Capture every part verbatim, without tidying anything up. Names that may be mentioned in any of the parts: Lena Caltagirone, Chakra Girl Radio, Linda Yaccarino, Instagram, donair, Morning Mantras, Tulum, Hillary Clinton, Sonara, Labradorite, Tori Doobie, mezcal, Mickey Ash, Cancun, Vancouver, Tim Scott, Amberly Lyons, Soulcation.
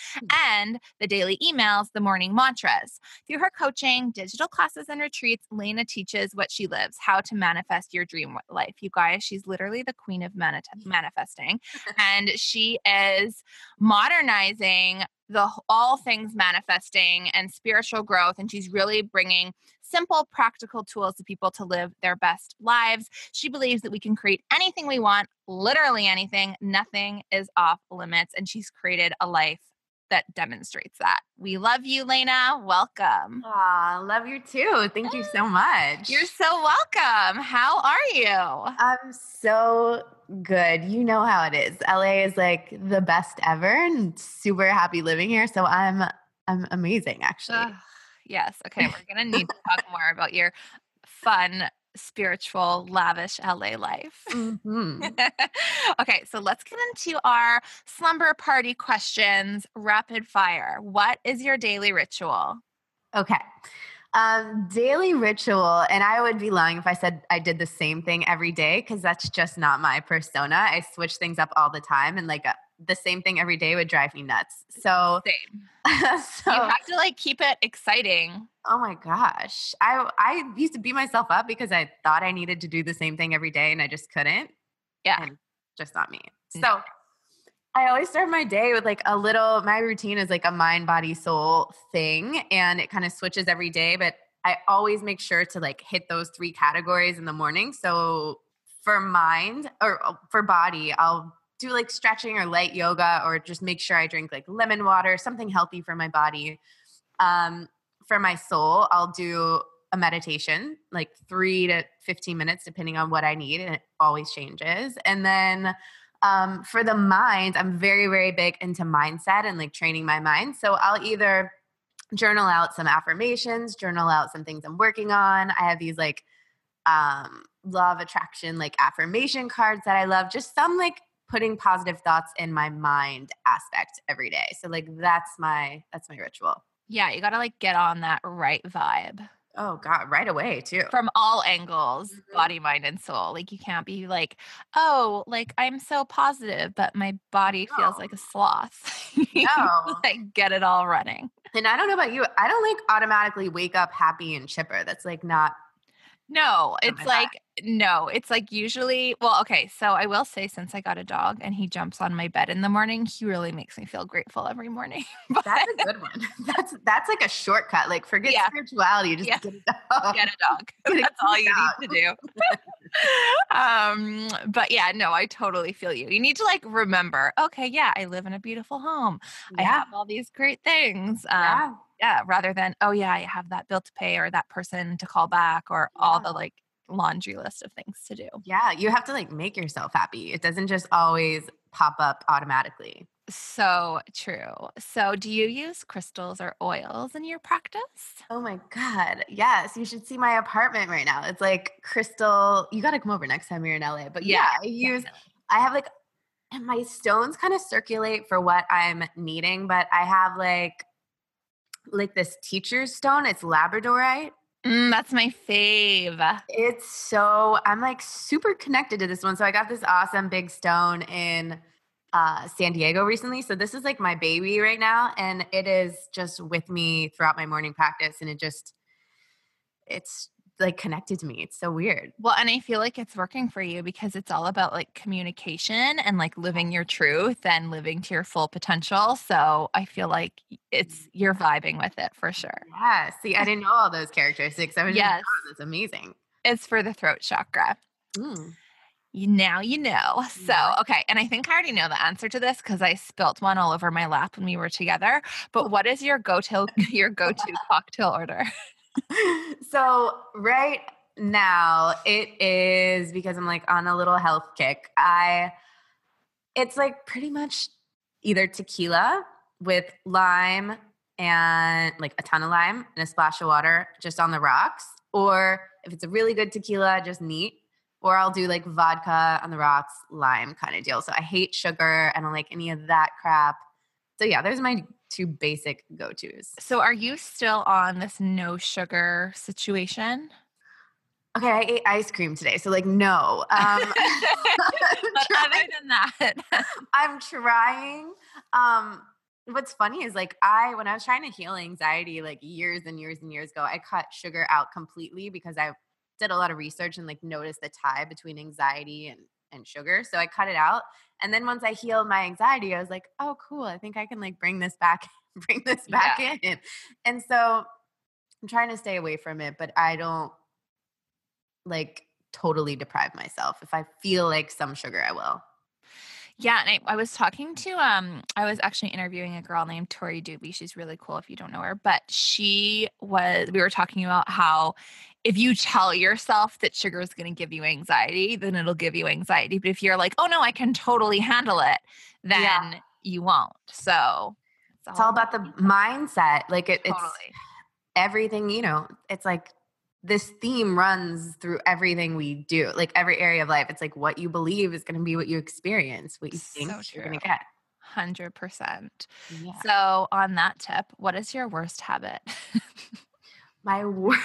and the daily emails, the Morning Mantras. Through her coaching, digital classes, and retreats, Lena teaches what she lives, how to manifest your dream life. You guys, she's literally the queen of mani- manifesting, and she is modernizing the all things manifesting and spiritual growth, and she's really bringing simple, practical tools to people to live their best lives. She believes that we can create anything we want, literally anything. Nothing is off limits, and she's created a life that demonstrates that. We love you, Lena. Welcome. Aw, love you too. Thank you so much. You're so welcome. How are you? I'm so good. You know how it is. L A is like the best ever, and super happy living here. So I'm I'm amazing, actually. Uh, yes. Okay. We're going to need to talk more about your fun, spiritual, lavish L A life. Mm-hmm. Okay, so let's get into our slumber party questions, rapid fire. What is your daily ritual? Okay. Um, daily ritual, and I would be lying if I said I did the same thing every day, because that's just not my persona. I switch things up all the time, and like a, the same thing every day would drive me nuts. So, same. So you have to like keep it exciting. Oh my gosh. I I used to beat myself up because I thought I needed to do the same thing every day and I just couldn't. Yeah. And just not me. So no. I always start my day with like a little, my routine is like a mind, body, soul thing, and it kind of switches every day, but I always make sure to like hit those three categories in the morning. So for mind or for body, I'll do like stretching or light yoga, or just make sure I drink like lemon water, something healthy for my body. Um, for my soul, I'll do a meditation, like three to fifteen minutes, depending on what I need. And it always changes. And then um, for the mind, I'm very, very big into mindset and like training my mind. So I'll either journal out some affirmations, journal out some things I'm working on. I have these like um, law of attraction, like affirmation cards that I love, just some like putting positive thoughts in my mind aspect every day. So like, that's my, that's my ritual. Yeah. You got to like get on that right vibe. Oh God. Right away too. From all angles, mm-hmm. body, mind, and soul. Like you can't be like, oh, like I'm so positive, but my body no. feels like a sloth. No. Like get it all running. And I don't know about you. I don't like automatically wake up happy and chipper. That's like not. No, it's like, back. no, it's like usually, well, okay. So I will say, since I got a dog and he jumps on my bed in the morning, he really makes me feel grateful every morning. But, that's a good one. That's, that's like a shortcut. Like forget yeah. spirituality. Just yeah. get a dog. Get a dog. Get that's a all you dog. Need to do. um, but yeah, no, I totally feel you. You need to like, remember, okay, yeah, I live in a beautiful home. Yeah. I have all these great things. Um, yeah. Yeah, rather than, oh yeah, I have that bill to pay or that person to call back or yeah. all the like laundry list of things to do. Yeah, you have to like make yourself happy. It doesn't just always pop up automatically. So true. So do you use crystals or oils in your practice? Oh my God. Yes. You should see my apartment right now. It's like crystal. You got to come over next time you're in L A. But yeah, yeah I use, definitely. I have like, and my stones kind of circulate for what I'm needing, but I have like, like this teacher's stone. It's Labradorite. Mm, that's my fave. It's so, I'm like super connected to this one. So I got this awesome big stone in uh, San Diego recently. So this is like my baby right now. And it is just with me throughout my morning practice. And it just, it's like connected to me. It's so weird. Well, and I feel like it's working for you because it's all about like communication and like living your truth and living to your full potential. So I feel like it's, you're vibing with it for sure. Yeah. See, I didn't know all those characteristics. I was yes. just, oh, that's amazing. It's for the throat chakra. Mm. Now you know. So, okay. And I think I already know the answer to this because I spilt one all over my lap when we were together. But what is your go-to, your go-to cocktail order? So right now it is, because I'm like on a little health kick, I it's like pretty much either tequila with lime and like a ton of lime and a splash of water just on the rocks. Or if it's a really good tequila, just neat. Or I'll do like vodka on the rocks, lime kind of deal. So I hate sugar. I don't like any of that crap. So yeah, those are my two basic go-tos. So are you still on this no sugar situation? Okay, I ate ice cream today, so like no. Um, but trying, other than that. I'm trying. Um, what's funny is like I, when I was trying to heal anxiety like years and years and years ago, I cut sugar out completely because I did a lot of research and like noticed the tie between anxiety and, and sugar. So I cut it out. And then once I healed my anxiety, I was like, oh, cool. I think I can like bring this back, bring this back yeah. in. And so I'm trying to stay away from it, but I don't like totally deprive myself. If I feel like some sugar, I will. Yeah. And I, I was talking to, um, I was actually interviewing a girl named Tori Doobie. She's really cool if you don't know her, but she was, we were talking about how if you tell yourself that sugar is going to give you anxiety, then it'll give you anxiety. But if you're like, oh no, I can totally handle it, then yeah. you won't. So it's all, it's all about the mindset. Like it, totally. It's everything, you know, it's like, this theme runs through everything we do, like every area of life. It's like what you believe is going to be what you experience, what you think so you're going to get. one hundred percent. Yeah. So on that tip, what is your worst habit? My worst,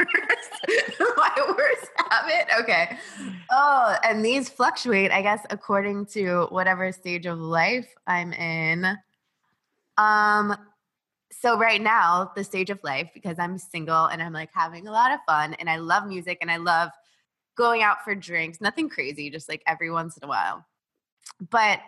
my worst habit? Okay. Oh, and these fluctuate, I guess, according to whatever stage of life I'm in. Um. So right now, the stage of life, because I'm single and I'm like having a lot of fun and I love music and I love going out for drinks, nothing crazy, just like every once in a while. But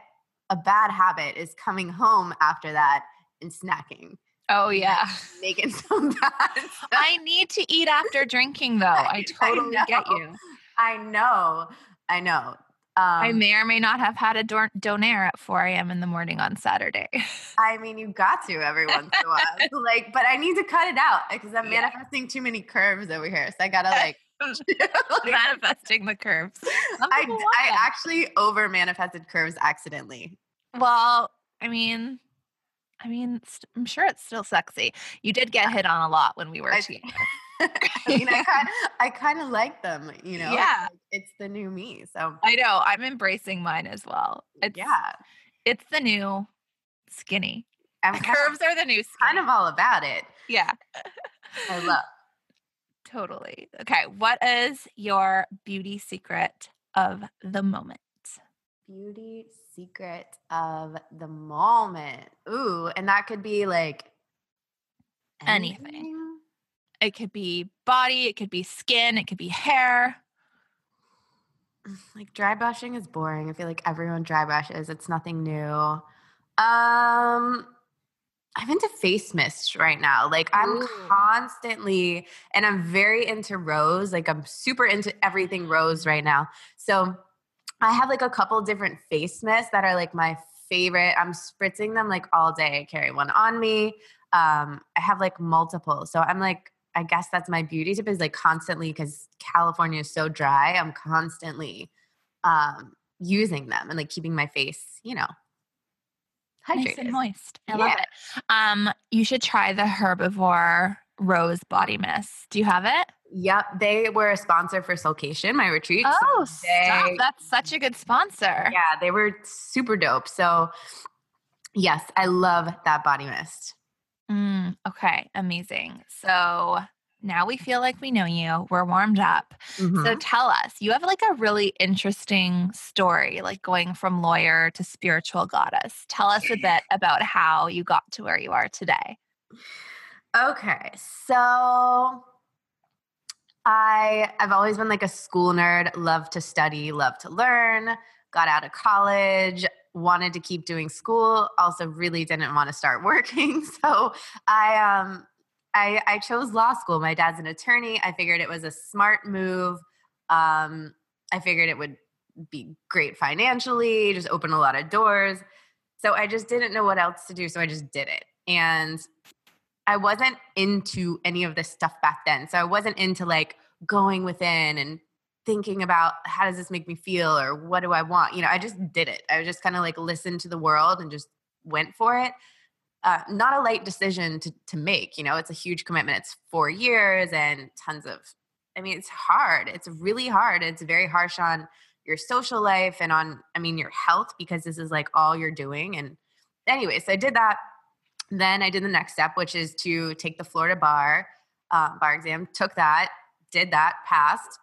a bad habit is coming home after that and snacking. Oh yeah. Making some bad stuff. I need to eat after drinking though. I totally I get you. I know. I know. Um, I may or may not have had a don- donair at four a.m. in the morning on Saturday. I mean, you've got to every once in a while. Like, but I need to cut it out because I'm yeah. manifesting too many curves over here. So I gotta like manifesting the curves. I, I actually over manifested curves accidentally. Well, I mean, I mean, st- I'm sure it's still sexy. You did get hit on a lot when we were together. I mean, I kind of, I kind of like them, you know. Yeah, it's the new me. So I know I'm embracing mine as well. It's, yeah, it's the new skinny. I'm curves of, are the new skinny. Kind of all about it. Yeah, I love. Totally. Okay, what is your beauty secret of the moment? Beauty secret of the moment. Ooh, and that could be like anything. anything. It could be body, it could be skin, it could be hair. Like dry brushing is boring. I feel like everyone dry brushes. It's nothing new. Um, I'm into face mist right now. Like I'm Ooh. constantly, and I'm very into rose. Like I'm super into everything rose right now. So I have like a couple different face mists that are like my favorite. I'm spritzing them like all day. I carry one on me. Um, I have like multiple. So I'm like, I guess that's my beauty tip is like constantly, because California is so dry, I'm constantly um, using them and like keeping my face, you know, hydrated. Nice and moist. I yeah. love it. Um, you should try the Herbivore Rose Body Mist. Do you have it? Yep. They were a sponsor for Soulcation, my retreat. Oh, so they, stop. That's such a good sponsor. Yeah. They were super dope. So yes, I love that body mist. Mm, okay. Amazing. So now we feel like we know you. We're warmed up. Mm-hmm. So tell us, you have like a really interesting story, like going from lawyer to spiritual goddess. Tell us a bit about how you got to where you are today. Okay. So I, I've always been like a school nerd, love to study, love to learn, got out of college, wanted to keep doing school, also really didn't want to start working. So I um I I chose law school. My dad's an attorney. I figured it was a smart move. Um I figured it would be great financially, just open a lot of doors. So I just didn't know what else to do. So I just did it. And I wasn't into any of this stuff back then. So I wasn't into like going within and thinking about how does this make me feel or what do I want? You know, I just did it. I just kind of like listened to the world and just went for it. Uh, not a light decision to to make, you know, it's a huge commitment. It's four years and tons of, I mean, it's hard. It's really hard. It's very harsh on your social life and on, I mean, your health, because this is like all you're doing. And anyways, so I did that. Then I did the next step, which is to take the Florida bar, uh, bar exam, took that, did that, passed.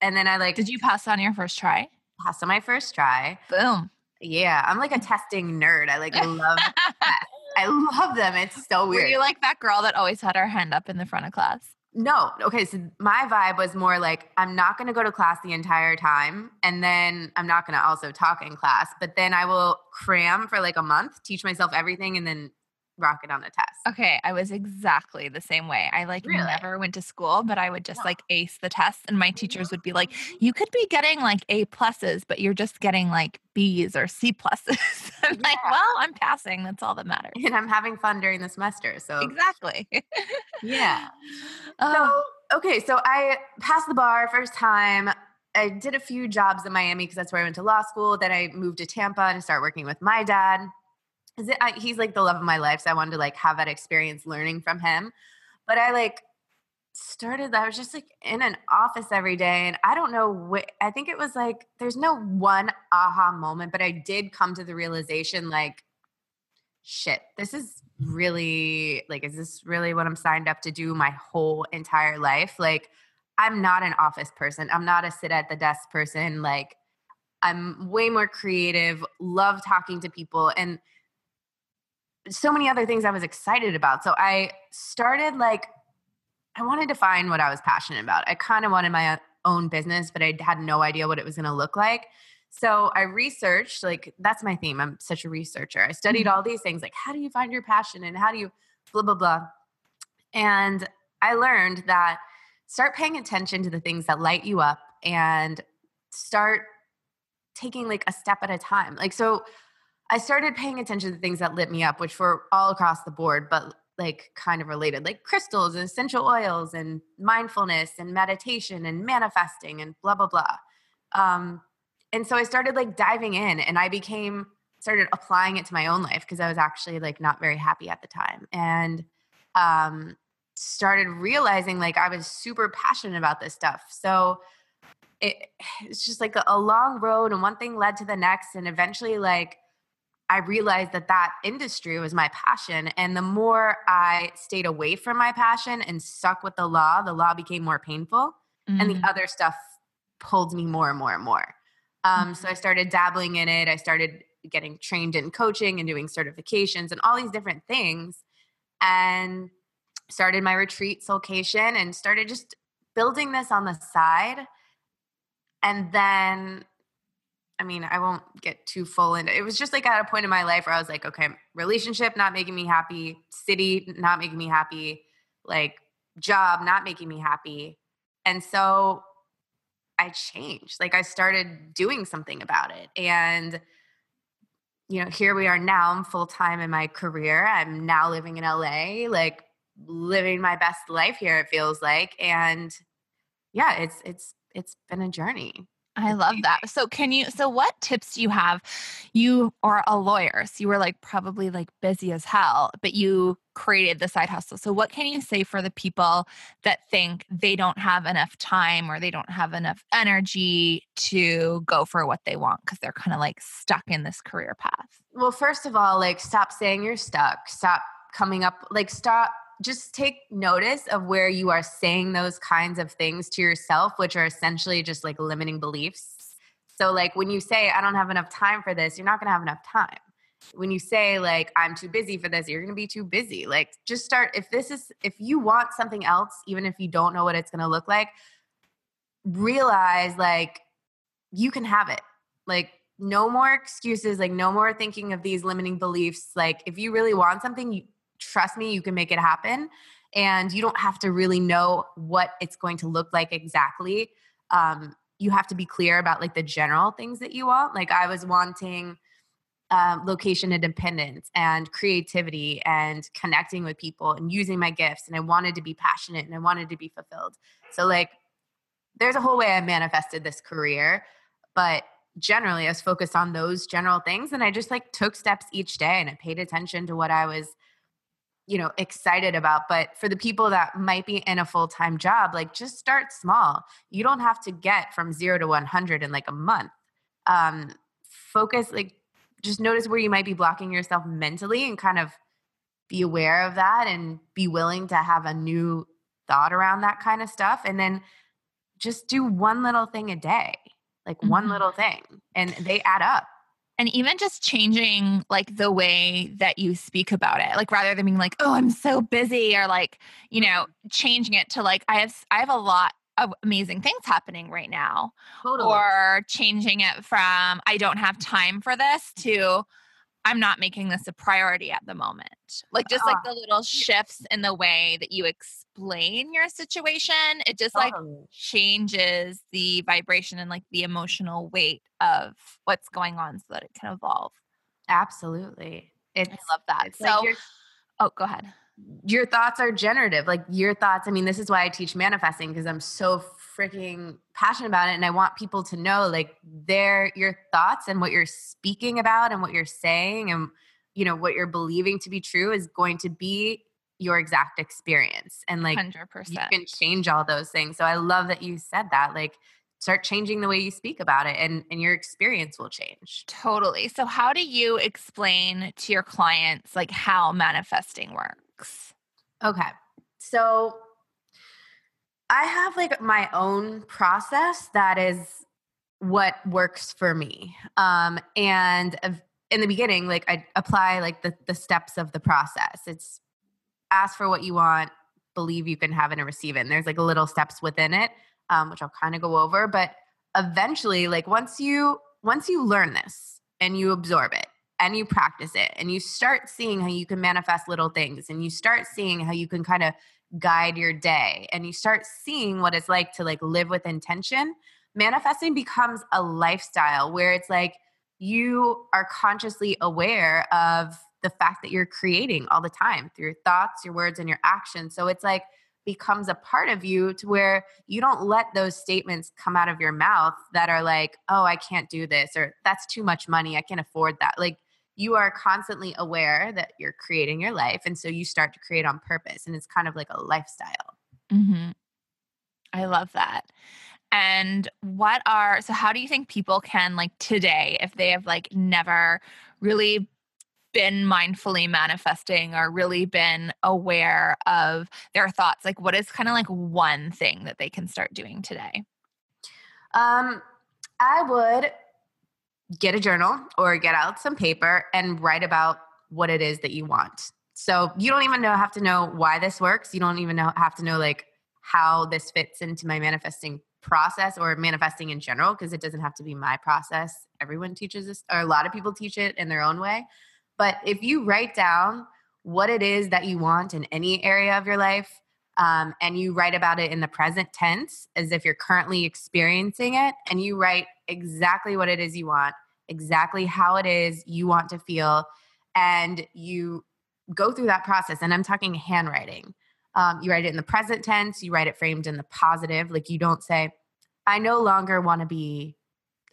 And then I like, did you pass on your first try? Passed on my first try. Boom. Yeah. I'm like a testing nerd. I like love tests. I love them. It's so weird. Were you like that girl that always had her hand up in the front of class? No. Okay. So my vibe was more like, I'm not going to go to class the entire time. And then I'm not going to also talk in class, but then I will cram for like a month, teach myself everything, and then rock it on the test. Okay. I was exactly the same way. I like really? never went to school, but I would just like ace the tests, and my teachers would be like, you could be getting like A pluses, but you're just getting like B's or C pluses. I'm yeah. like, well, I'm passing. That's all that matters. And I'm having fun during the semester. So exactly. yeah. Oh. So, okay. So I passed the bar first time. I did a few jobs in Miami because that's where I went to law school. Then I moved to Tampa to start working with my dad. It, I, he's like the love of my life. So I wanted to like have that experience learning from him. But I like started, I was just like in an office every day. And I don't know what, I think it was like, there's no one aha moment, but I did come to the realization like, shit, this is really like, is this really what I'm signed up to do my whole entire life? Like, I'm not an office person. I'm not a sit at the desk person. Like, I'm way more creative, love talking to people. And so many other things I was excited about. So I started like, I wanted to find what I was passionate about. I kind of wanted my own business, but I had no idea what it was going to look like. So I researched, like, that's my theme. I'm such a researcher. I studied all these things. Like, how do you find your passion and how do you blah, blah, blah. And I learned that start paying attention to the things that light you up and start taking like a step at a time. Like, so I started paying attention to things that lit me up, which were all across the board, but like kind of related, like crystals and essential oils and mindfulness and meditation and manifesting and blah, blah, blah. Um, and so I started like diving in, and I became, started applying it to my own life because I was actually like not very happy at the time, and um, started realizing like I was super passionate about this stuff. So it, it's just like a, a long road, and one thing led to the next. And eventually like, I realized that that industry was my passion. And the more I stayed away from my passion and stuck with the law, the law became more painful. Mm-hmm. And the other stuff pulled me more and more and more. Um, mm-hmm. So I started dabbling in it. I started getting trained in coaching and doing certifications and all these different things, and started my retreat, Soulcation, and started just building this on the side. And then I mean, I won't get too full into it. It was just like at a point in my life where I was like, okay, relationship not making me happy, city not making me happy, like job not making me happy. And so I changed. Like I started doing something about it. And, you know, here we are now. I'm full-time in my career. I'm now living in L A, like living my best life here, it feels like. And yeah, it's it's it's been a journey. I love that. So can you, so what tips do you have? You are a lawyer, so you were like probably like busy as hell, but you created the side hustle. So what can you say for the people that think they don't have enough time or they don't have enough energy to go for what they want because they're kind of like stuck in this career path? Well, first of all, like stop saying you're stuck. Stop coming up, like stop, just take notice of where you are saying those kinds of things to yourself, which are essentially just like limiting beliefs. So like when you say, I don't have enough time for this, you're not going to have enough time. When you say like, I'm too busy for this, you're going to be too busy. Like just start, if this is, if you want something else, even if you don't know what it's going to look like, realize like you can have it. Like no more excuses, like no more thinking of these limiting beliefs. Like if you really want something, you, trust me, you can make it happen, and you don't have to really know what it's going to look like exactly. Um, you have to be clear about like the general things that you want. Like I was wanting um, location independence and creativity and connecting with people and using my gifts. And I wanted to be passionate and I wanted to be fulfilled. So like there's a whole way I manifested this career, but generally I was focused on those general things. And I just like took steps each day and I paid attention to what I was, you know, excited about. But for the people that might be in a full-time job, like just start small. You don't have to get from zero to one hundred in like a month. Um, focus, like just notice where you might be blocking yourself mentally and kind of be aware of that and be willing to have a new thought around that kind of stuff. And then just do one little thing a day, like mm-hmm. one little thing, and they add up. And even just changing like the way that you speak about it, like rather than being like, oh, I'm so busy, or like, you know, changing it to like, I have, I have a lot of amazing things happening right now. Totally. Or changing it from, I don't have time for this to, I'm not making this a priority at the moment. Like just like the little shifts in the way that you explain your situation. It just like changes the vibration and like the emotional weight of what's going on so that it can evolve. Absolutely. It's, I love that. So, like your, oh, go ahead. Your thoughts are generative. Like your thoughts. I mean, this is why I teach manifesting, because I'm so freaking passionate about it. And I want people to know like they're your thoughts and what you're speaking about and what you're saying and, you know, what you're believing to be true is going to be your exact experience. And like, one hundred percent. You can change all those things. So I love that you said that, like start changing the way you speak about it and, and your experience will change. Totally. So how do you explain to your clients like how manifesting works? Okay. So I have like my own process that is what works for me. Um, and in the beginning, like I apply like the, the steps of the process. It's ask for what you want, believe you can have it and receive it. And there's like little steps within it, um, which I'll kind of go over. But eventually, like once you, once you learn this and you absorb it and you practice it and you start seeing how you can manifest little things and you start seeing how you can kind of guide your day and you start seeing what it's like to like live with intention, manifesting becomes a lifestyle where it's like you are consciously aware of the fact that you're creating all the time through your thoughts, your words, and your actions. So it's like becomes a part of you to where you don't let those statements come out of your mouth that are like, oh, I can't do this, or that's too much money, I can't afford that. Like you are constantly aware that you're creating your life. And so you start to create on purpose, and it's kind of like a lifestyle. Mm-hmm. I love that. And what are, so how do you think people can like today, if they have like never really been mindfully manifesting or really been aware of their thoughts, like what is kind of like one thing that they can start doing today? Um, I would get a journal or get out some paper and write about what it is that you want. So you don't even know, have to know why this works. You don't even know, have to know like how this fits into my manifesting process or manifesting in general, because it doesn't have to be my process. Everyone teaches this, or a lot of people teach it in their own way. But if you write down what it is that you want in any area of your life, um, and you write about it in the present tense as if you're currently experiencing it, and you write exactly what it is you want, exactly how it is you want to feel, and you go through that process. And I'm talking handwriting. Um, you write it in the present tense. You write it framed in the positive. Like you don't say, I no longer want to be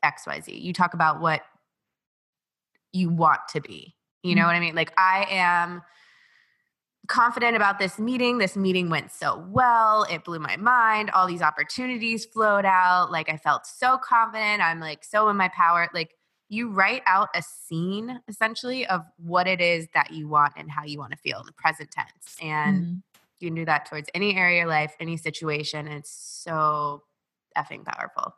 X Y Z. You talk about what you want to be. You know mm-hmm. what I mean? Like I am confident about this meeting. This meeting went so well. It blew my mind. All these opportunities flowed out. Like I felt so confident. I'm like so in my power. Like you write out a scene essentially of what it is that you want and how you want to feel in the present tense. And mm-hmm. you can do that towards any area of your life, any situation. It's so effing powerful.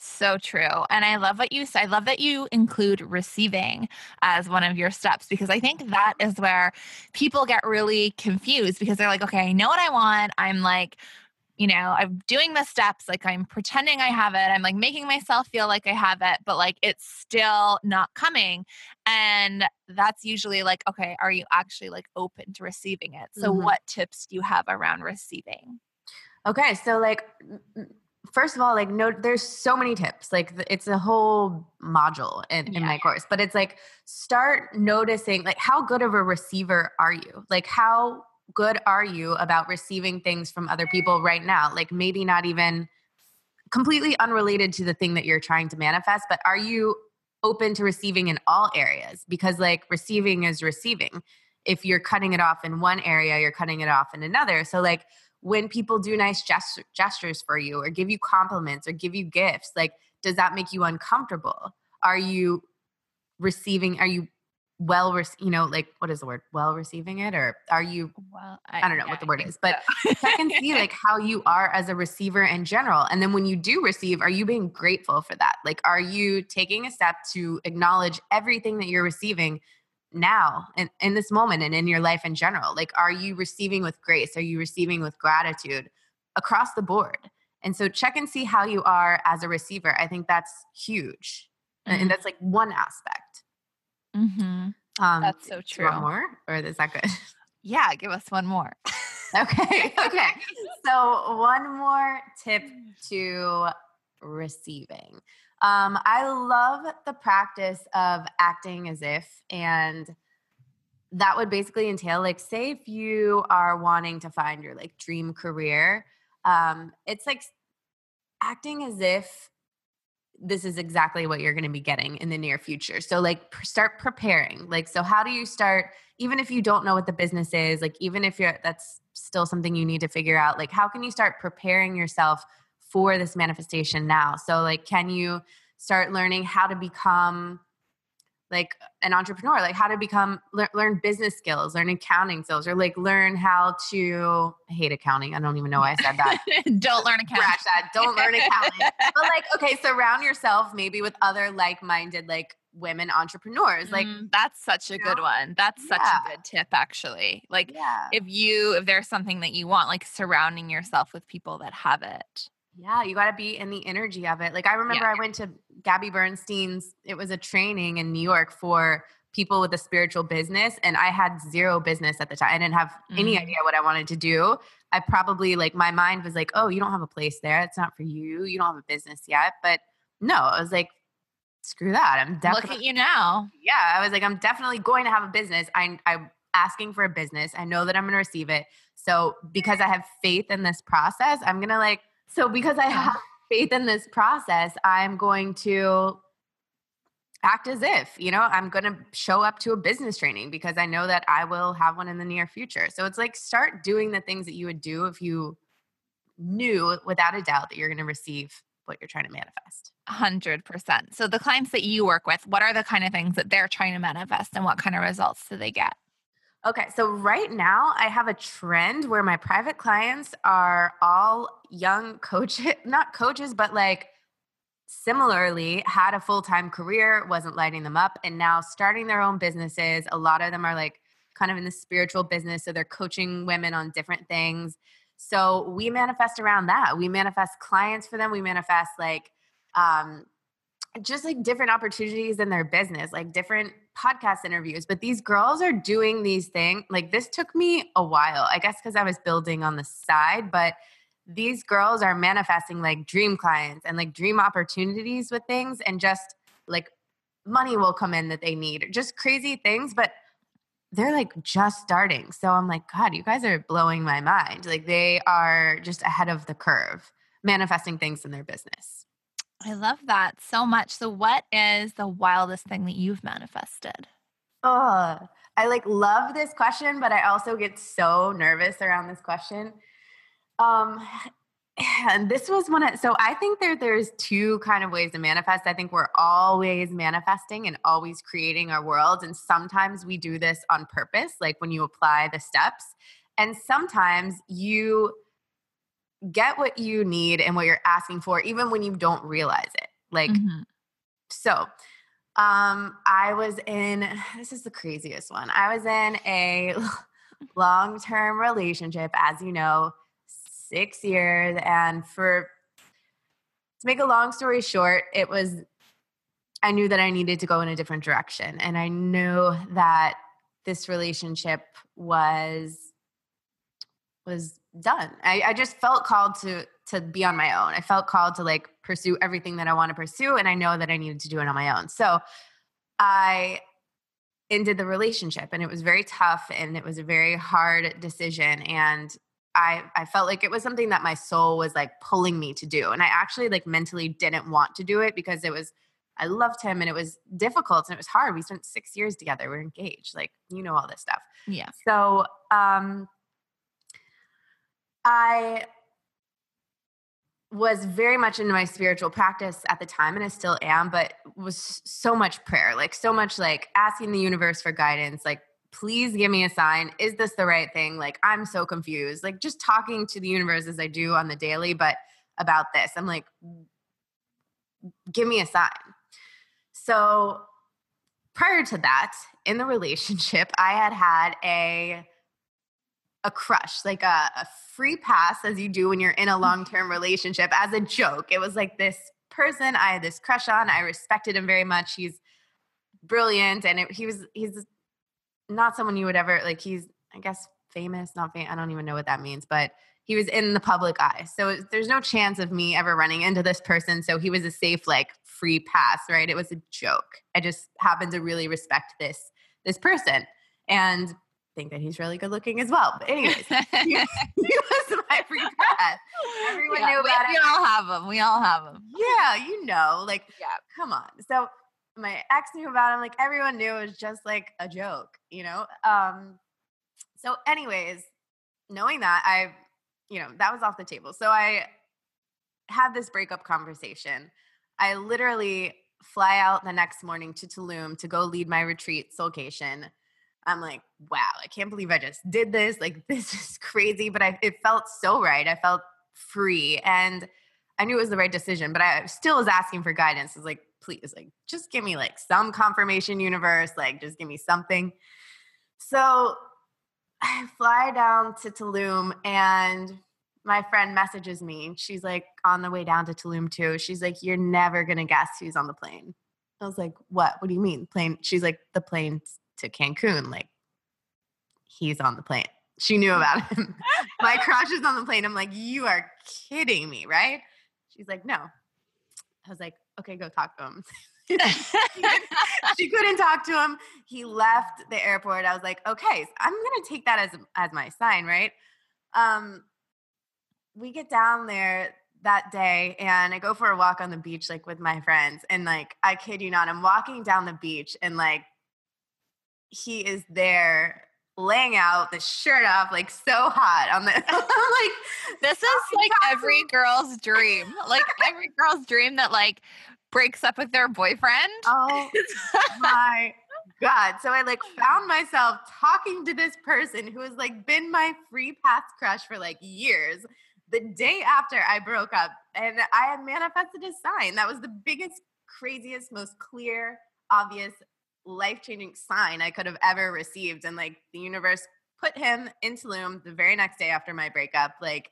So true. And I love what you said. I love that you include receiving as one of your steps, because I think that is where people get really confused, because they're like, okay, I know what I want. I'm like, you know, I'm doing the steps. Like I'm pretending I have it. I'm like making myself feel like I have it, but like, it's still not coming. And that's usually like, okay, are you actually like open to receiving it? So mm-hmm. what tips do you have around receiving? Okay. So like first of all, like, no, there's so many tips. Like, it's a whole module in, yeah. in my course, but it's like, start noticing, like, how good of a receiver are you? Like, how good are you about receiving things from other people right now? Like, maybe not even completely unrelated to the thing that you're trying to manifest, but are you open to receiving in all areas? Because, like, receiving is receiving. If you're cutting it off in one area, you're cutting it off in another. So, like, when people do nice gest- gestures for you or give you compliments or give you gifts, like, does that make you uncomfortable? Are you receiving, are you well, re- you know, like, what is the word? Well receiving it? Or are you, well, I, I don't know yeah, what the word is, but so. Check and see, like, how you are as a receiver in general. And then when you do receive, are you being grateful for that? Like, are you taking a step to acknowledge everything that you're receiving now and in, in this moment and in your life in general? Like, are you receiving with grace? Are you receiving with gratitude across the board? And so check and see how you are as a receiver. I think that's huge. Mm-hmm. And that's, like, one aspect. Mm-hmm. Um, that's so true. One more, or is that good? Yeah. Give us one more. Okay. Okay. So one more tip to receiving. Um, I love the practice of acting as if, and that would basically entail, like, say if you are wanting to find your, like, dream career, um, it's like acting as if this is exactly what you're going to be getting in the near future. So, like, pr- start preparing. Like, so how do you start, even if you don't know what the business is, like, even if you're, that's still something you need to figure out, like, how can you start preparing yourself for this manifestation now? So, like, can you start learning how to become, like, an entrepreneur, like how to become, le- learn business skills, learn accounting skills, or, like, learn how to, I hate accounting. I don't even know why I said that. Don't learn accounting. Scratch that. Don't learn accounting. But, like, okay, surround yourself maybe with other like-minded, like, women entrepreneurs. Like, mm, that's such a good know? one. That's yeah. such a good tip, actually. Like, yeah. if you, if there's something that you want, like, surrounding yourself with people that have it. Yeah, you got to be in the energy of it. Like, I remember yeah. I went to Gabby Bernstein's, it was a training in New York for people with a spiritual business. And I had zero business at the time. I didn't have mm-hmm. any idea what I wanted to do. I probably, like, my mind was like, oh, you don't have a place there. It's not for you. You don't have a business yet. But no, I was like, screw that. I'm definitely. Look at you now. Yeah. I was like, I'm definitely going to have a business. I, I'm asking for a business. I know that I'm going to receive it. So because I have faith in this process, I'm going to like, So because I have faith in this process, I'm going to act as if, you know, I'm going to show up to a business training because I know that I will have one in the near future. So it's like, start doing the things that you would do if you knew without a doubt that you're going to receive what you're trying to manifest. A hundred percent. So the clients that you work with, what are the kind of things that they're trying to manifest and what kind of results do they get? Okay, so right now I have a trend where my private clients are all young coaches, not coaches, but like similarly had a full-time career, wasn't lighting them up, and now starting their own businesses. A lot of them are like kind of in the spiritual business, so they're coaching women on different things. So we manifest around that. We manifest clients for them. We manifest like um, just like different opportunities in their business, like different podcast interviews, but these girls are doing these things. Like this took me a while, I guess, because I was building on the side, but these girls are manifesting like dream clients and like dream opportunities with things and just like money will come in that they need, or just crazy things, but they're like just starting. So I'm like, God, you guys are blowing my mind. Like they are just ahead of the curve, manifesting things in their business. I love that so much. So what is the wildest thing that you've manifested? Oh, I like love this question, but I also get so nervous around this question. Um, and this was one of, so I think there, there's two kind of ways to manifest. I think we're always manifesting and always creating our worlds. And sometimes we do this on purpose, like when you apply the steps. And sometimes you get what you need and what you're asking for, even when you don't realize it. Like, mm-hmm. so, um, I was in, this is the craziest one. I was in a long-term relationship, as you know, six years. And for, to make a long story short, it was, I knew that I needed to go in a different direction. And I knew that this relationship was, was, done. I, I just felt called to to be on my own. I felt called to like pursue everything that I want to pursue. And I know that I needed to do it on my own. So I ended the relationship, and it was very tough, and it was a very hard decision. And I, I felt like it was something that my soul was like pulling me to do. And I actually like mentally didn't want to do it because it was, I loved him and it was difficult and it was hard. We spent six years together. We're engaged. Like, you know, all this stuff. Yeah. So, um, I was very much into my spiritual practice at the time, and I still am, but was so much prayer, like so much like asking the universe for guidance, like, please give me a sign. Is this the right thing? Like, I'm so confused. Like just talking to the universe as I do on the daily, but about this, I'm like, give me a sign. So prior to that, in the relationship, I had had a a crush, like a, a free pass, as you do when you're in a long-term relationship, as a joke. It was like this person I had this crush on. I respected him very much. He's brilliant. And it, he was, he's not someone you would ever, like he's, I guess, famous, not famous. I don't even know what that means, but he was in the public eye. So there's no chance of me ever running into this person. So he was a safe, like free pass, right? It was a joke. I just happened to really respect this, this person. And think that he's really good looking as well. But anyways, he, he was my free pass. Everyone yeah, knew about we, it. We all have him. We all have him. Yeah, you know, like, yeah. Come on. So my ex knew about him. Like everyone knew it was just like a joke, you know? Um, so anyways, knowing that I, you know, that was off the table. So I had this breakup conversation. I literally fly out the next morning to Tulum to go lead my retreat, Soulcation. I'm like, wow, I can't believe I just did this. Like, this is crazy. But I, it felt so right. I felt free. And I knew it was the right decision, but I still was asking for guidance. I was like, please, like, just give me like some confirmation, universe. Like, just give me something. So I fly down to Tulum, and my friend messages me. She's like, on the way down to Tulum too, she's like, you're never going to guess who's on the plane. I was like, what? What do you mean? Plane? She's like, the plane's to Cancun, like he's on the plane. She knew about him. My crush is on the plane. I'm like, you are kidding me, right? She's like, no. I was like, okay, go talk to him. She couldn't talk to him. He left the airport. I was like, okay, so I'm gonna take that as as my sign, right? Um, we get down there that day, and I go for a walk on the beach, like with my friends, and like, I kid you not, I'm walking down the beach, and like, he is there laying out, the shirt off, like so hot on the like this is like every girl's dream. Like every girl's dream that like breaks up with their boyfriend. Oh my God. So I like found myself talking to this person who has like been my free pass crush for like years the day after I broke up. And I had manifested a sign. That was the biggest, craziest, most clear, obvious, life-changing sign I could have ever received. And like the universe put him in Tulum the very next day after my breakup. Like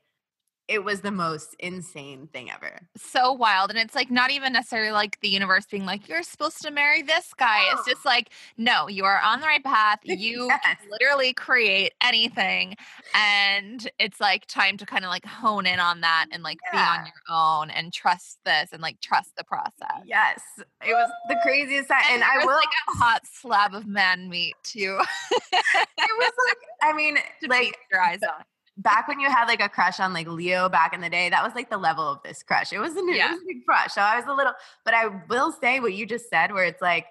it was the most insane thing ever. So wild. And it's like not even necessarily like the universe being like, you're supposed to marry this guy. No. It's just like, no, you are on the right path. You yes. can literally create anything. And it's like time to kind of like hone in on that and like yeah. be on your own and trust this and like trust the process. Yes. It was the craziest time. And, and I was will... like a hot slab of man meat too. It was like, I mean, to like keep your eyes on. Back when you had like a crush on like Leo back in the day, that was like the level of this crush. It was a new yeah. crush. So I was a little, but I will say what you just said, where it's like,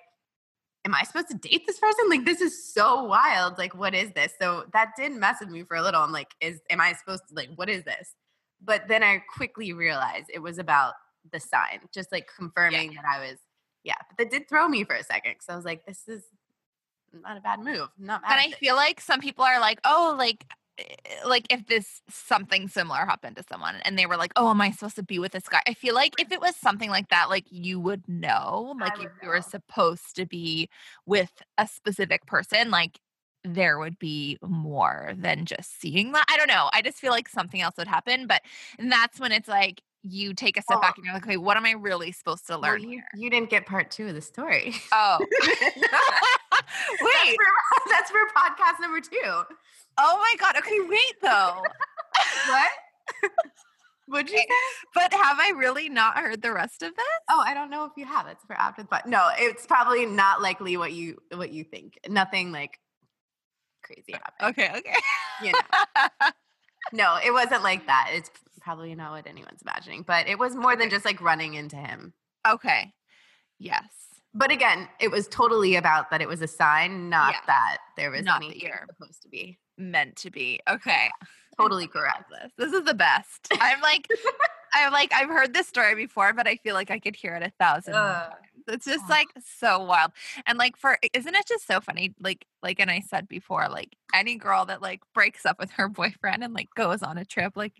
am I supposed to date this person? Like, this is so wild. Like, what is this? So that did mess with me for a little. I'm like, is, am I supposed to like, what is this? But then I quickly realized it was about the sign, just like confirming yeah. that I was, yeah, but that did throw me for a second. So I was like, this is not a bad move. I'm not mad. And I feel like some people are like, oh, like, like if this something similar happened to someone and they were like, oh, am I supposed to be with this guy? I feel like if it was something like that, like you would know, like if you were supposed to be with a specific person, like there would be more than just seeing that. I don't know. I just feel like something else would happen. But and that's when it's like, you take a step oh. back and you're like, okay, what am I really supposed to learn well, you, here? You didn't get part two of the story. Oh. Wait. That's for, that's for podcast number two. Oh my God. Okay, wait though. What? Would you? But have I really not heard the rest of this? Oh, I don't know if you have. It's for after the podcast. No, it's probably not likely what you what you think. Nothing like crazy happened. Okay, okay. You know. No, it wasn't like that. It's probably not what anyone's imagining, but it was more okay. than just like running into him. Okay. Yes. But again, it was totally about that it was a sign, not yeah. that there was not anything that supposed to be. Meant to be. Okay. Totally correct. This. this is the best. I'm like, I'm like, I've heard this story before, but I feel like I could hear it a thousand uh, times. It's just uh, like so wild. And like for, isn't it just so funny? Like, like, and I said before, like any girl that like breaks up with her boyfriend and like goes on a trip, like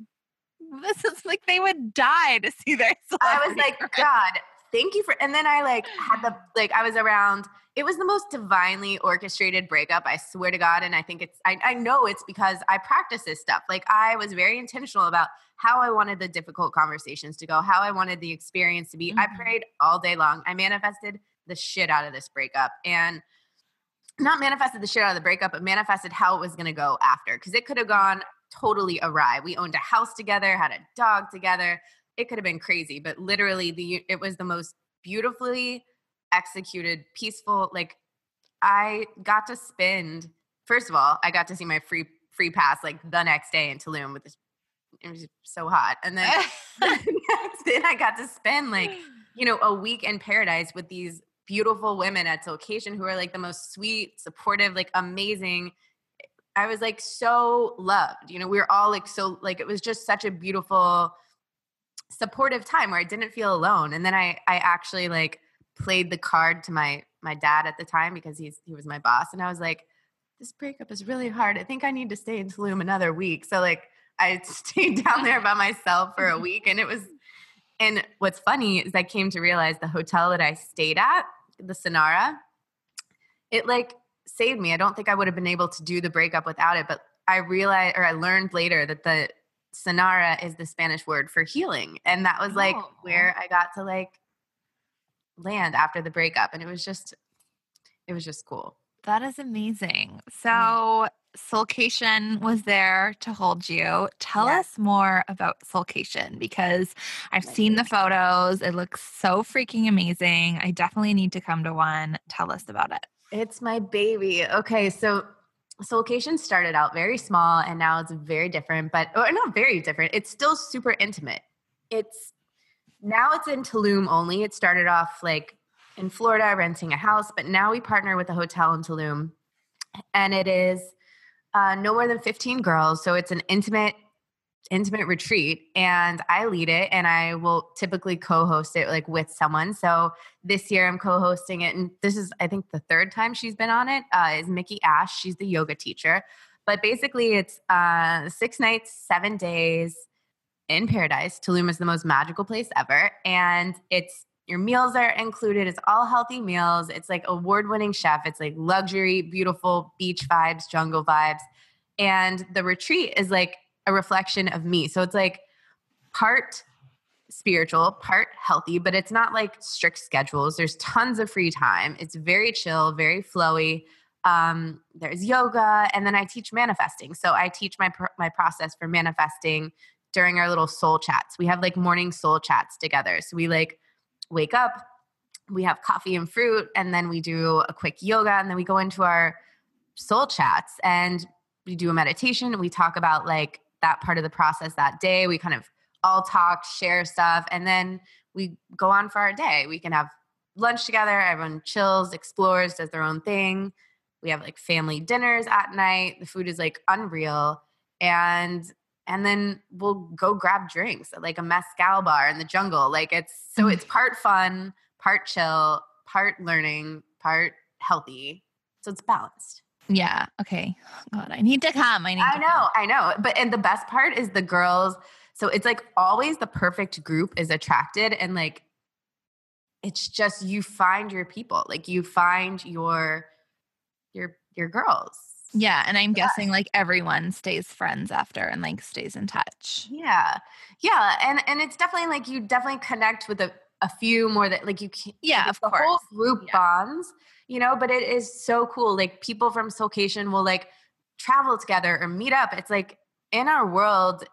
this is like, they would die to see their celebrity. I was like, friend. God, thank you for, and then I like had the, like I was around, it was the most divinely orchestrated breakup, I swear to God. And I think it's, I, I know it's because I practice this stuff. Like I was very intentional about how I wanted the difficult conversations to go, how I wanted the experience to be. Mm-hmm. I prayed all day long. I manifested the shit out of this breakup and not manifested the shit out of the breakup, but manifested how it was going to go after. Cause it could have gone totally awry. We owned a house together, had a dog together. It could have been crazy, but literally the, it was the most beautifully executed, peaceful. Like I got to spend, first of all, I got to see my free, free pass like the next day in Tulum with this, it was so hot. And then the next day I got to spend like, you know, a week in paradise with these beautiful women at Soulcation who are like the most sweet, supportive, like amazing. I was like, so loved, you know, we were all like, so like, it was just such a beautiful, supportive time where I didn't feel alone. And then I, I actually like played the card to my, my dad at the time because he's, he was my boss. And I was like, this breakup is really hard. I think I need to stay in Tulum another week. So like I stayed down there by myself for a week and it was, and what's funny is I came to realize the hotel that I stayed at, the Sonara, it like saved me. I don't think I would have been able to do the breakup without it, but I realized, or I learned later that the Sonara is the Spanish word for healing. And that was like oh. where I got to like land after the breakup. And it was just, it was just cool. That is amazing. So yeah. Soulcation was there to hold you. Tell yeah. us more about Soulcation because I've like seen it. The photos. It looks so freaking amazing. I definitely need to come to one. Tell us about it. It's my baby. Okay. So Soulcation started out very small and now it's very different, but or not very different. It's still super intimate. It's now it's in Tulum only. It started off like in Florida renting a house, but now we partner with a hotel in Tulum and it is uh, no more than fifteen girls. So it's an intimate, intimate retreat and I lead it and I will typically co-host it like with someone. So this year I'm co-hosting it and this is, I think the third time she's been on it uh, is Mickey Ash. She's the yoga teacher, but basically it's uh, six nights, seven days in paradise. Tulum is the most magical place ever. And it's, your meals are included. It's all healthy meals. It's like award-winning chef. It's like luxury, beautiful beach vibes, jungle vibes. And the retreat is like a reflection of me. So it's like part spiritual, part healthy, but it's not like strict schedules. There's tons of free time. It's very chill, very flowy. Um, there's yoga. And then I teach manifesting. So I teach my, pr- my process for manifesting during our little soul chats. We have like morning soul chats together. So we like wake up, we have coffee and fruit, and then we do a quick yoga. And then we go into our soul chats and we do a meditation. We talk about like that part of the process that day. We kind of all talk, share stuff, and then we go on for our day. We can have lunch together. Everyone chills, explores, does their own thing. We have like family dinners at night. The food is like unreal. And and then we'll go grab drinks at like a mezcal bar in the jungle. Like it's, so it's part fun, part chill, part learning, part healthy. So it's balanced. Yeah. Okay. God, I need to come. I need I to know. Come. I know. But, and the best part is the girls. So it's like always the perfect group is attracted. And like, it's just, you find your people, like you find your, your, your girls. Yeah. And I'm guessing like everyone stays friends after and like stays in touch. Yeah. Yeah. And, and it's definitely like, you definitely connect with a, a few more that like you can't. Yeah. Of course. The whole group yeah. bonds, you know, but it is so cool. Like people from Soulcation will like travel together or meet up. It's like in our world,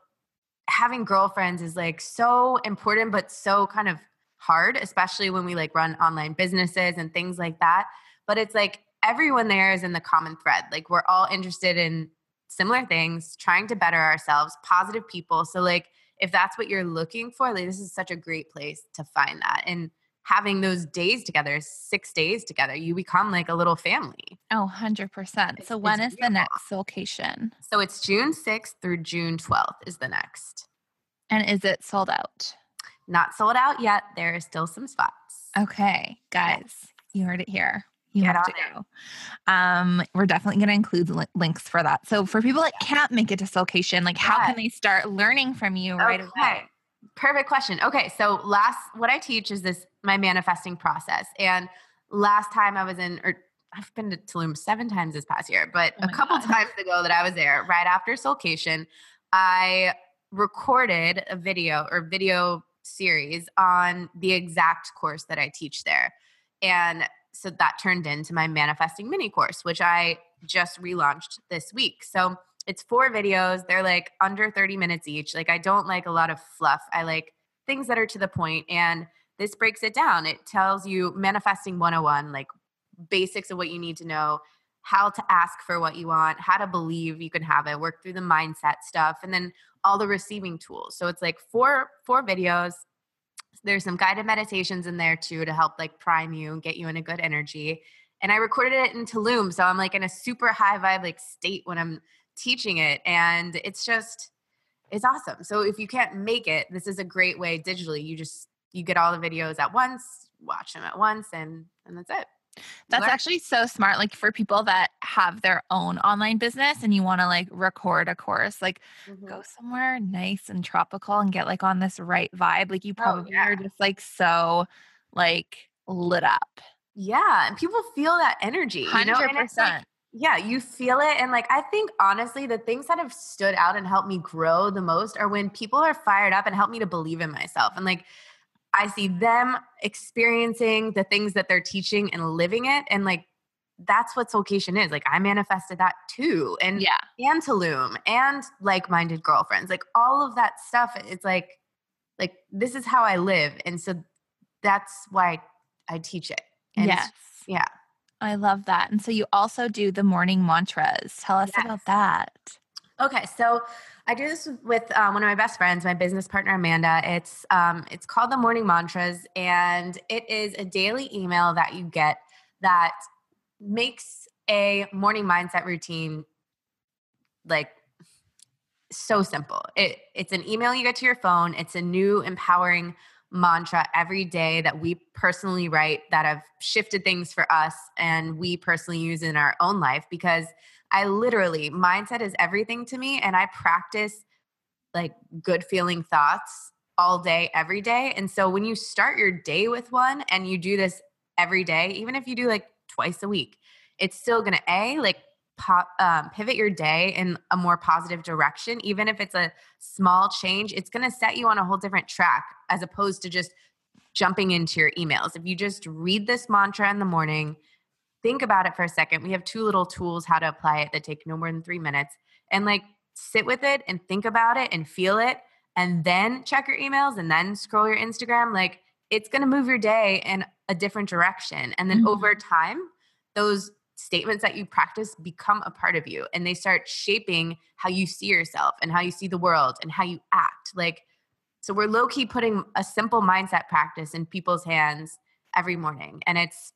having girlfriends is like so important, but so kind of hard, especially when we like run online businesses and things like that. But it's like everyone there is in the common thread. Like we're all interested in similar things, trying to better ourselves, positive people. So like, if that's what you're looking for, like this is such a great place to find that. And having those days together, six days together, you become like a little family. Oh, one hundred percent. So when is the next Soulcation? So it's June sixth through June twelfth is the next. And is it sold out? Not sold out yet. There are still some spots. Okay, guys, you heard it here. You Get have to go. Um, we're definitely going to include li- links for that. So for people that can't make it to Soulcation, like how yeah. can they start learning from you right okay. away? Perfect question. Okay. So last, what I teach is this, my manifesting process. And last time I was in, or I've been to Tulum seven times this past year, but oh a couple God. times ago that I was there right after Soulcation, I recorded a video or video series on the exact course that I teach there. And so that turned into my manifesting mini course, which I just relaunched this week. So it's four videos. They're like under thirty minutes each. Like I don't like a lot of fluff. I like things that are to the point, and this breaks it down. It tells you manifesting one oh one, like basics of what you need to know, how to ask for what you want, how to believe you can have it, work through the mindset stuff, and then all the receiving tools. So it's like four, four videos. There's some guided meditations in there too to help like prime you and get you in a good energy. And I recorded it in Tulum. So I'm like in a super high vibe like state when I'm teaching it. And it's just, it's awesome. So if you can't make it, this is a great way digitally. You just, you get all the videos at once, watch them at once, and, and that's it. That's Learn. actually so smart. Like for people that have their own online business and you want to like record a course, like mm-hmm. go somewhere nice and tropical and get like on this right vibe. Like you probably oh, yeah. are just like so like lit up. Yeah. And people feel that energy. one hundred percent. You know? And it's like, yeah, you feel it. And like, I think honestly, the things that have stood out and helped me grow the most are when people are fired up and help me to believe in myself. And like, I see them experiencing the things that they're teaching and living it. And like, that's what Soulcation is. Like I manifested that too. And, yeah. and Tulum and like-minded girlfriends, like all of that stuff. It's like, like this is how I live. And so that's why I teach it. And yes. Yeah. I love that. And so you also do the morning mantras. Tell us yes. about that. Okay, so I do this with um, one of my best friends, my business partner, Amanda. It's um, it's called the Morning Mantras, and it is a daily email that you get that makes a morning mindset routine like so simple. It it's an email you get to your phone. It's a new empowering mantra every day that we personally write that have shifted things for us and we personally use in our own life, because I literally, mindset is everything to me, and I practice like good feeling thoughts all day, every day. And so when you start your day with one and you do this every day, even if you do like twice a week, it's still going to A, like pop, um, pivot your day in a more positive direction. Even if it's a small change, it's going to set you on a whole different track as opposed to just jumping into your emails. If you just read this mantra in the morning, think about it for a second. We have two little tools how to apply it that take no more than three minutes. And like sit with it and think about it and feel it, and then check your emails and then scroll your Instagram. Like it's going to move your day in a different direction. And then mm-hmm. over time, those statements that you practice become a part of you, and they start shaping how you see yourself and how you see the world and how you act. Like, so we're low key putting a simple mindset practice in people's hands every morning. And it's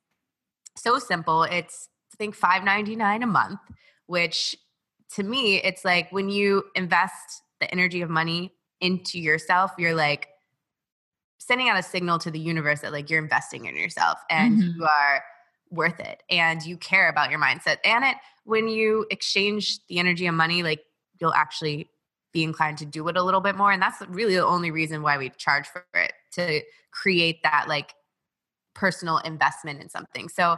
so simple. It's, I think, five dollars and ninety-nine cents a month, which to me, it's like when you invest the energy of money into yourself, you're like sending out a signal to the universe that like you're investing in yourself and mm-hmm. you are worth it and you care about your mindset. And it, when you exchange the energy of money, like you'll actually be inclined to do it a little bit more. And that's really the only reason why we charge for it, to create that like personal investment in something. So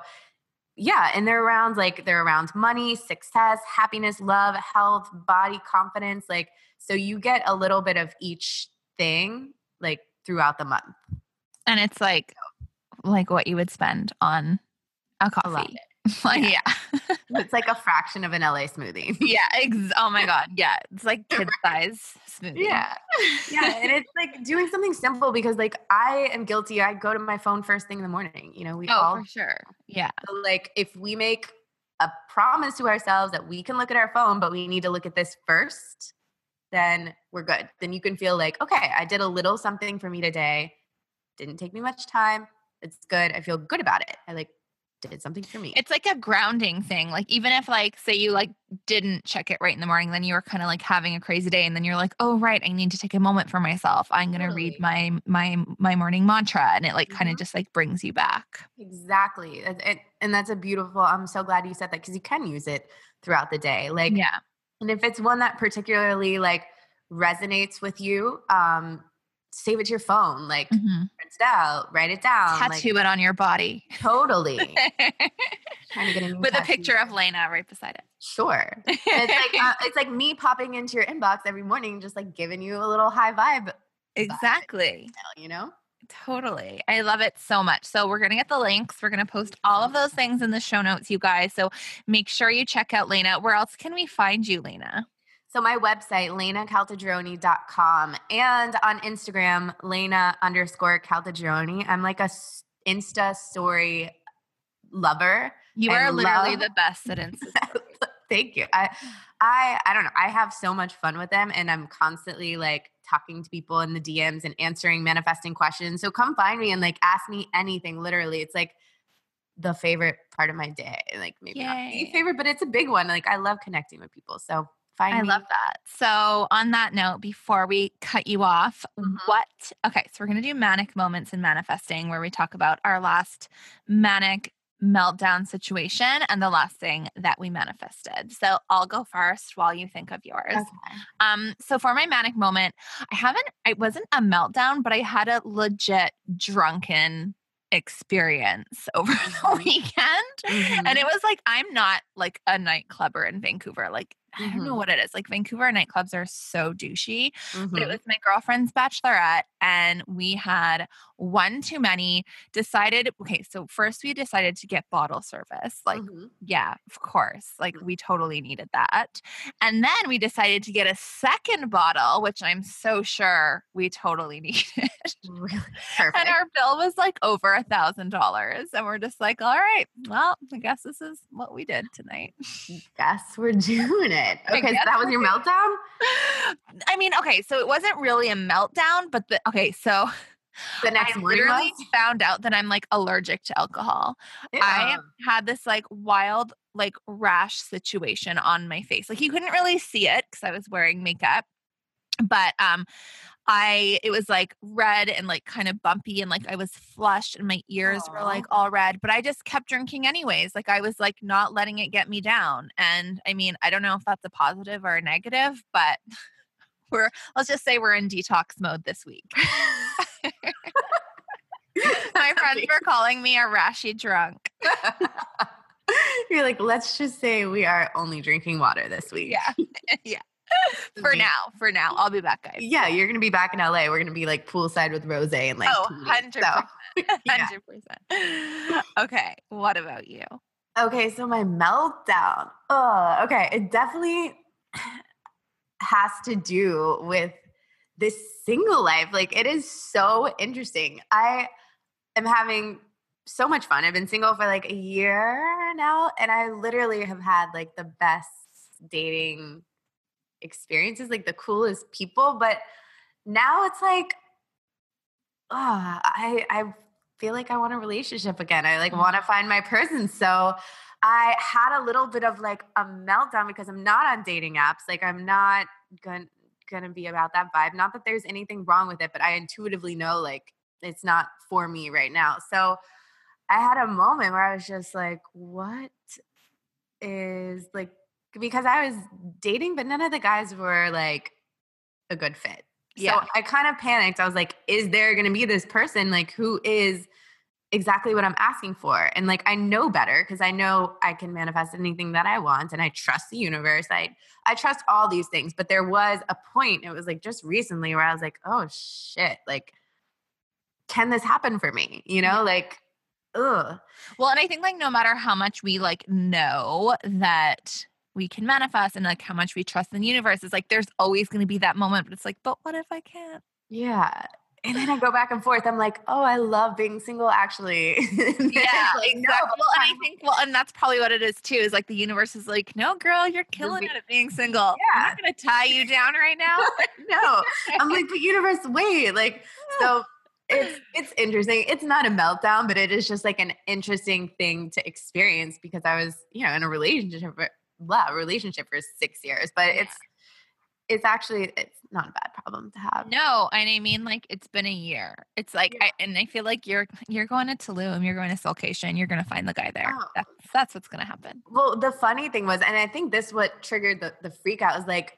yeah, and they're around like they're around money, success, happiness, love, health, body, confidence. Like, so you get a little bit of each thing like throughout the month. And it's like like what you would spend on a coffee. Like, yeah. yeah. It's like a fraction of an L A smoothie. Yeah. Ex- oh my God. Yeah. It's like kid size smoothie. Yeah. Yeah. And it's like doing something simple because like I am guilty. I go to my phone first thing in the morning. You know, we oh, all. Oh, for sure. Yeah. So like if we make a promise to ourselves that we can look at our phone, but we need to look at this first, then we're good. Then you can feel like, okay, I did a little something for me today. Didn't take me much time. It's good. I feel good about it. I like did something for me. It's like a grounding thing. Like even if like, say you like didn't check it right in the morning, then you were kind of like having a crazy day. And then you're like, oh, right. I need to take a moment for myself. I'm going to totally. read my, my, my morning mantra. And it like mm-hmm. kind of just like brings you back. Exactly. And, and that's a beautiful, I'm so glad you said that because you can use it throughout the day. Like, yeah. And if it's one that particularly like resonates with you, um, save it to your phone, like mm-hmm. print it out, write it down. Tattoo like, it on your body. Totally. Trying to get a new with tattoo. A picture of Lena right beside it. Sure. And it's like uh, it's like me popping into your inbox every morning, just like giving you a little high vibe. Exactly. Vibe, you know? Totally. I love it so much. So we're going to get the links. We're going to post all of those things in the show notes, you guys. So make sure you check out Lena. Where else can we find you, Lena? So my website, lena caltagirone dot com, and on Instagram, Lena underscore Caltagirone. I'm like a Insta story lover. You are literally love- the best at Insta stories. Thank you. I, I, I don't know. I have so much fun with them, and I'm constantly like talking to people in the D Ms and answering manifesting questions. So come find me and like ask me anything. Literally, it's like the favorite part of my day. Like maybe Yay. Not the favorite, but it's a big one. Like I love connecting with people. So. Find I me. Love that. So on that note, before we cut you off, mm-hmm. what, okay, so we're going to do manic moments in manifesting where we talk about our last manic meltdown situation and the last thing that we manifested. So I'll go first while you think of yours. Okay. Um, so for my manic moment, I haven't, it wasn't a meltdown, but I had a legit drunken experience over the weekend. Mm-hmm. And it was like, I'm not like a nightclubber in Vancouver. Like, I don't know what it is. Like Vancouver nightclubs are so douchey, mm-hmm. but it was my girlfriend's bachelorette and we had one too many decided. Okay. So first we decided to get bottle service. Like, mm-hmm. yeah, of course. Like we totally needed that. And then we decided to get a second bottle, which I'm so sure we totally needed. Really? Perfect. And our bill was like over a thousand dollars. And we're just like, all right, well, I guess this is what we did tonight. Guess we're doing it. Okay, so that was your meltdown? I mean, okay, so it wasn't really a meltdown, but the okay, so the next I literally was? found out that I'm like allergic to alcohol. Yeah. I had this like wild like rash situation on my face. Like you couldn't really see it because I was wearing makeup, but um I, it was like red and like kind of bumpy and like I was flushed and my ears Aww. Were like all red, but I just kept drinking anyways. Like I was like not letting it get me down. And I mean, I don't know if that's a positive or a negative, but we're, let's just say we're in detox mode this week. My friends were calling me a rashy drunk. You're like, let's just say we are only drinking water this week. Yeah. Yeah. For now, for now. I'll be back, guys. Yeah, you're going to be back in L A. We're going to be like poolside with rosé and like Oh, one hundred percent. So, yeah. one hundred percent. Okay, what about you? Okay, so my meltdown. Oh, okay. It definitely has to do with this single life. Like it is so interesting. I am having so much fun. I've been single for like a year now, and I literally have had like the best dating experiences, like the coolest people, but now it's like, oh, I I feel like I want a relationship again. I like mm-hmm. want to find my person. So I had a little bit of like a meltdown because I'm not on dating apps. Like I'm not gonna gonna be about that vibe. Not that there's anything wrong with it, but I intuitively know like it's not for me right now. So I had a moment where I was just like, what is like. Because I was dating, but none of the guys were like a good fit. Yeah. So I kind of panicked. I was like, is there going to be this person like who is exactly what I'm asking for? And like, I know better because I know I can manifest anything that I want and I trust the universe. I, I trust all these things, but there was a point, it was like just recently where I was like, oh shit, like, can this happen for me? You know, like ugh. Well, and I think like no matter how much we like know that we can manifest and like how much we trust in the universe, it's like there's always going to be that moment. But it's like, but what if I can't? Yeah. And then I go back and forth. I'm like, oh, I love being single, actually. Yeah, like, exactly. No, well, and I think, well, and that's probably what it is too, is like the universe is like, no, girl, you're killing be- it at being single. Yeah. I'm not going to tie you down right now. No. I'm like, the universe, wait. Like, so it's, it's interesting. It's not a meltdown, but it is just like an interesting thing to experience because I was, you know, in a relationship, blah, relationship for six years, but yeah. it's, It's actually, it's not a bad problem to have. No. And I mean, like, it's been a year. It's like, yeah. I, and I feel like you're, you're going to Tulum, you're going to Soulcation, you're going to find the guy there. Oh. That's, that's what's going to happen. Well, the funny thing was, and I think this, what triggered the, the freak out was like,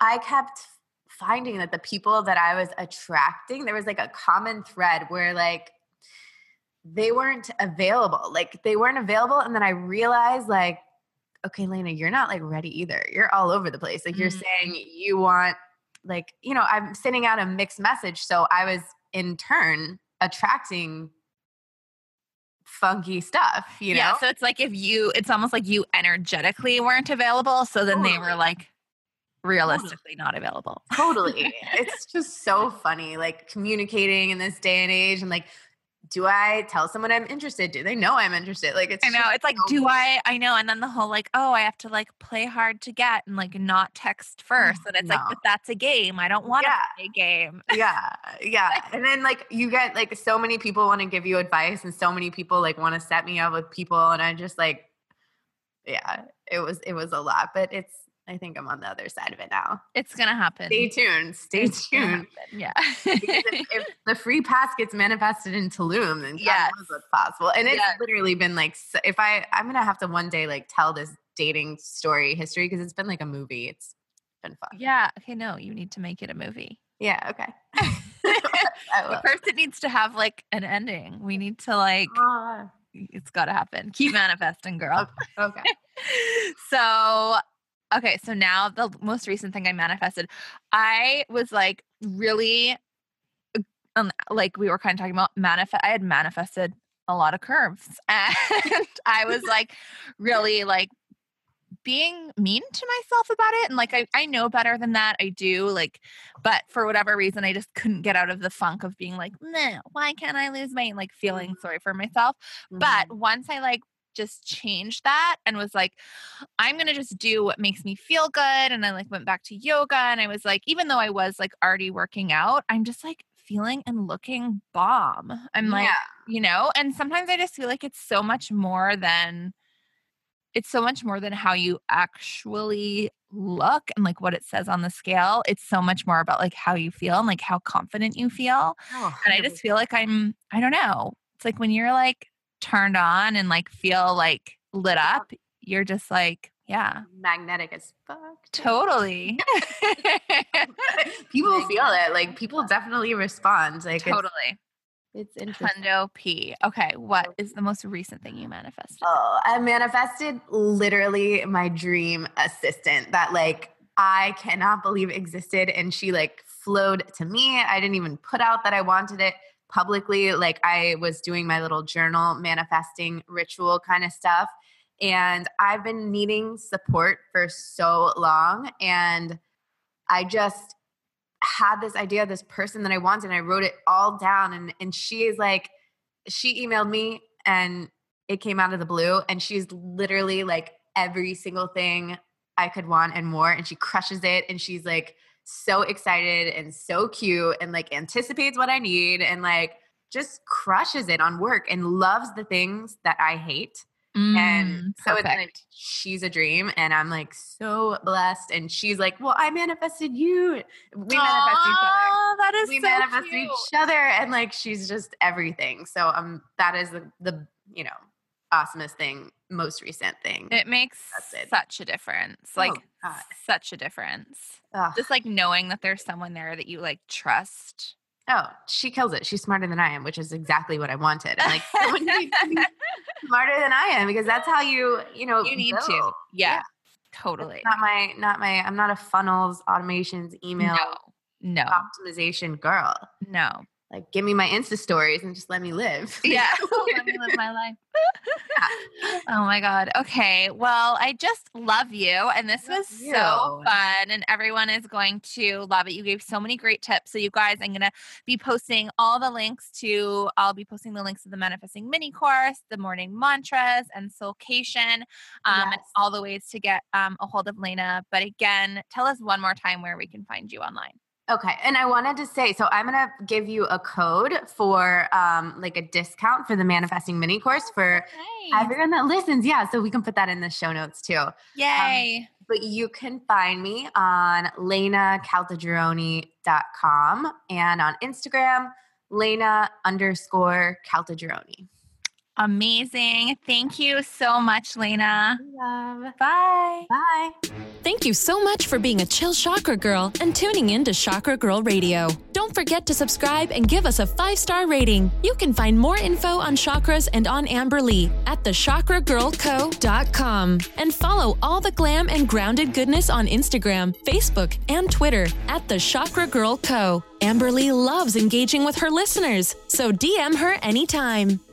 I kept finding that the people that I was attracting, there was like a common thread where like, they weren't available. Like they weren't available. And then I realized like, okay, Lena, you're not like ready either. You're all over the place. Like you're mm. saying you want like, you know, I'm sending out a mixed message. So I was in turn attracting funky stuff, you know? Yeah, so it's like if you, it's almost like you energetically weren't available. So then totally. They were like realistically totally. Not available. Totally. It's just so funny, like communicating in this day and age and like, do I tell someone I'm interested? Do they know I'm interested? Like, it's, I know it's like, so do weird. I, I know. And then the whole like, oh, I have to like play hard to get and like not text first. And it's no. like, but that's a game. I don't want to yeah. play a game. Yeah. Yeah. And then like, you get like, so many people want to give you advice and so many people like want to set me up with people. And I just like, yeah, it was, it was a lot, but it's, I think I'm on the other side of it now. It's going to happen. Stay tuned. Stay it's tuned. Yeah. if, if the free pass gets manifested in Tulum, then God yes. knows what's possible. And it's yes. literally been like, if I, I'm going to have to one day like tell this dating story history because it's been like a movie. It's been fun. Yeah. Okay. No, you need to make it a movie. Yeah. Okay. But first it needs to have like an ending. We need to like, uh, it's got to happen. Keep manifesting, girl. Okay. okay. So okay, so now the most recent thing I manifested, I was like really, um, like we were kind of talking about manifest. I had manifested a lot of curves, and I was like really like being mean to myself about it. And like I, I know better than that. I do like, but for whatever reason, I just couldn't get out of the funk of being like, nah, why can't I lose weight? Like feeling sorry for myself. Mm-hmm. But once I like just changed that and was like, I'm going to just do what makes me feel good. And I like went back to yoga and I was like, even though I was like already working out, I'm just like feeling and looking bomb. I'm yeah. like, you know, and sometimes I just feel like it's so much more than, it's so much more than how you actually look and like what it says on the scale. It's so much more about like how you feel and like how confident you feel. Oh, and I just feel like I'm, I don't know. It's like when you're like turned on and like feel like lit up, you're just like, yeah, magnetic as fuck. Totally. People feel it. Like people definitely respond. Like totally. It's, it's interesting. Hundo P. Okay, what is the most recent thing you manifested? Oh, I manifested literally my dream assistant that like I cannot believe existed, and she like flowed to me. I didn't even put out that I wanted it publicly. Like I was doing my little journal manifesting ritual kind of stuff. And I've been needing support for so long. And I just had this idea of this person that I wanted, and I wrote it all down. And, and she is like, she emailed me and it came out of the blue, and she's literally like every single thing I could want and more. And she crushes it. And she's like, so excited and so cute and like anticipates what I need and like just crushes it on work and loves the things that I hate. Mm, and so perfect. It's like she's a dream, and I'm like so blessed. And she's like, well, I manifested you. We Aww, manifest each other. That is we so manifest cute. Each other. And like she's just everything. So um that is the, the you know, awesomest thing, most recent thing. It makes such a difference. Like oh, such a difference. Ugh. Just like knowing that there's someone there that you like trust. Oh, she kills it. She's smarter than I am, which is exactly what I wanted. I'm like someone needs to be smarter than I am, because that's how you, you know, you need go. To. Yeah, yeah. Totally. It's not my, not my, I'm not a funnels, automations, email, no, no. optimization girl. No. like, give me my Insta stories and just let me live. Yeah. Let me live my life. Yeah. Oh my God. Okay. Well, I just love you. And this was you. so fun. And everyone is going to love it. You gave so many great tips. So you guys, I'm going to be posting all the links to, I'll be posting the links to the Manifesting Mini Course, the Morning Mantras, and Soulcation, um, yes. and all the ways to get um, a hold of Lena. But again, tell us one more time where we can find you online. Okay. And I wanted to say, so I'm going to give you a code for um, like a discount for the Manifesting Mini Course for nice. everyone that listens. Yeah. So we can put that in the show notes too. Yay. Um, but you can find me on lena caltagirone dot com and on Instagram, Lena underscore Caltagirone. Amazing. Thank you so much, Lena. Love. Bye. Bye. Thank you so much for being a chill chakra girl and tuning in to Chakra Girl Radio. Don't forget to subscribe and give us a five-star rating. You can find more info on chakras and on Amberly at the chakra girl co dot com and follow all the glam and grounded goodness on Instagram, Facebook, and Twitter at the Chakra Girl Co. Amberly loves engaging with her listeners, so D M her anytime.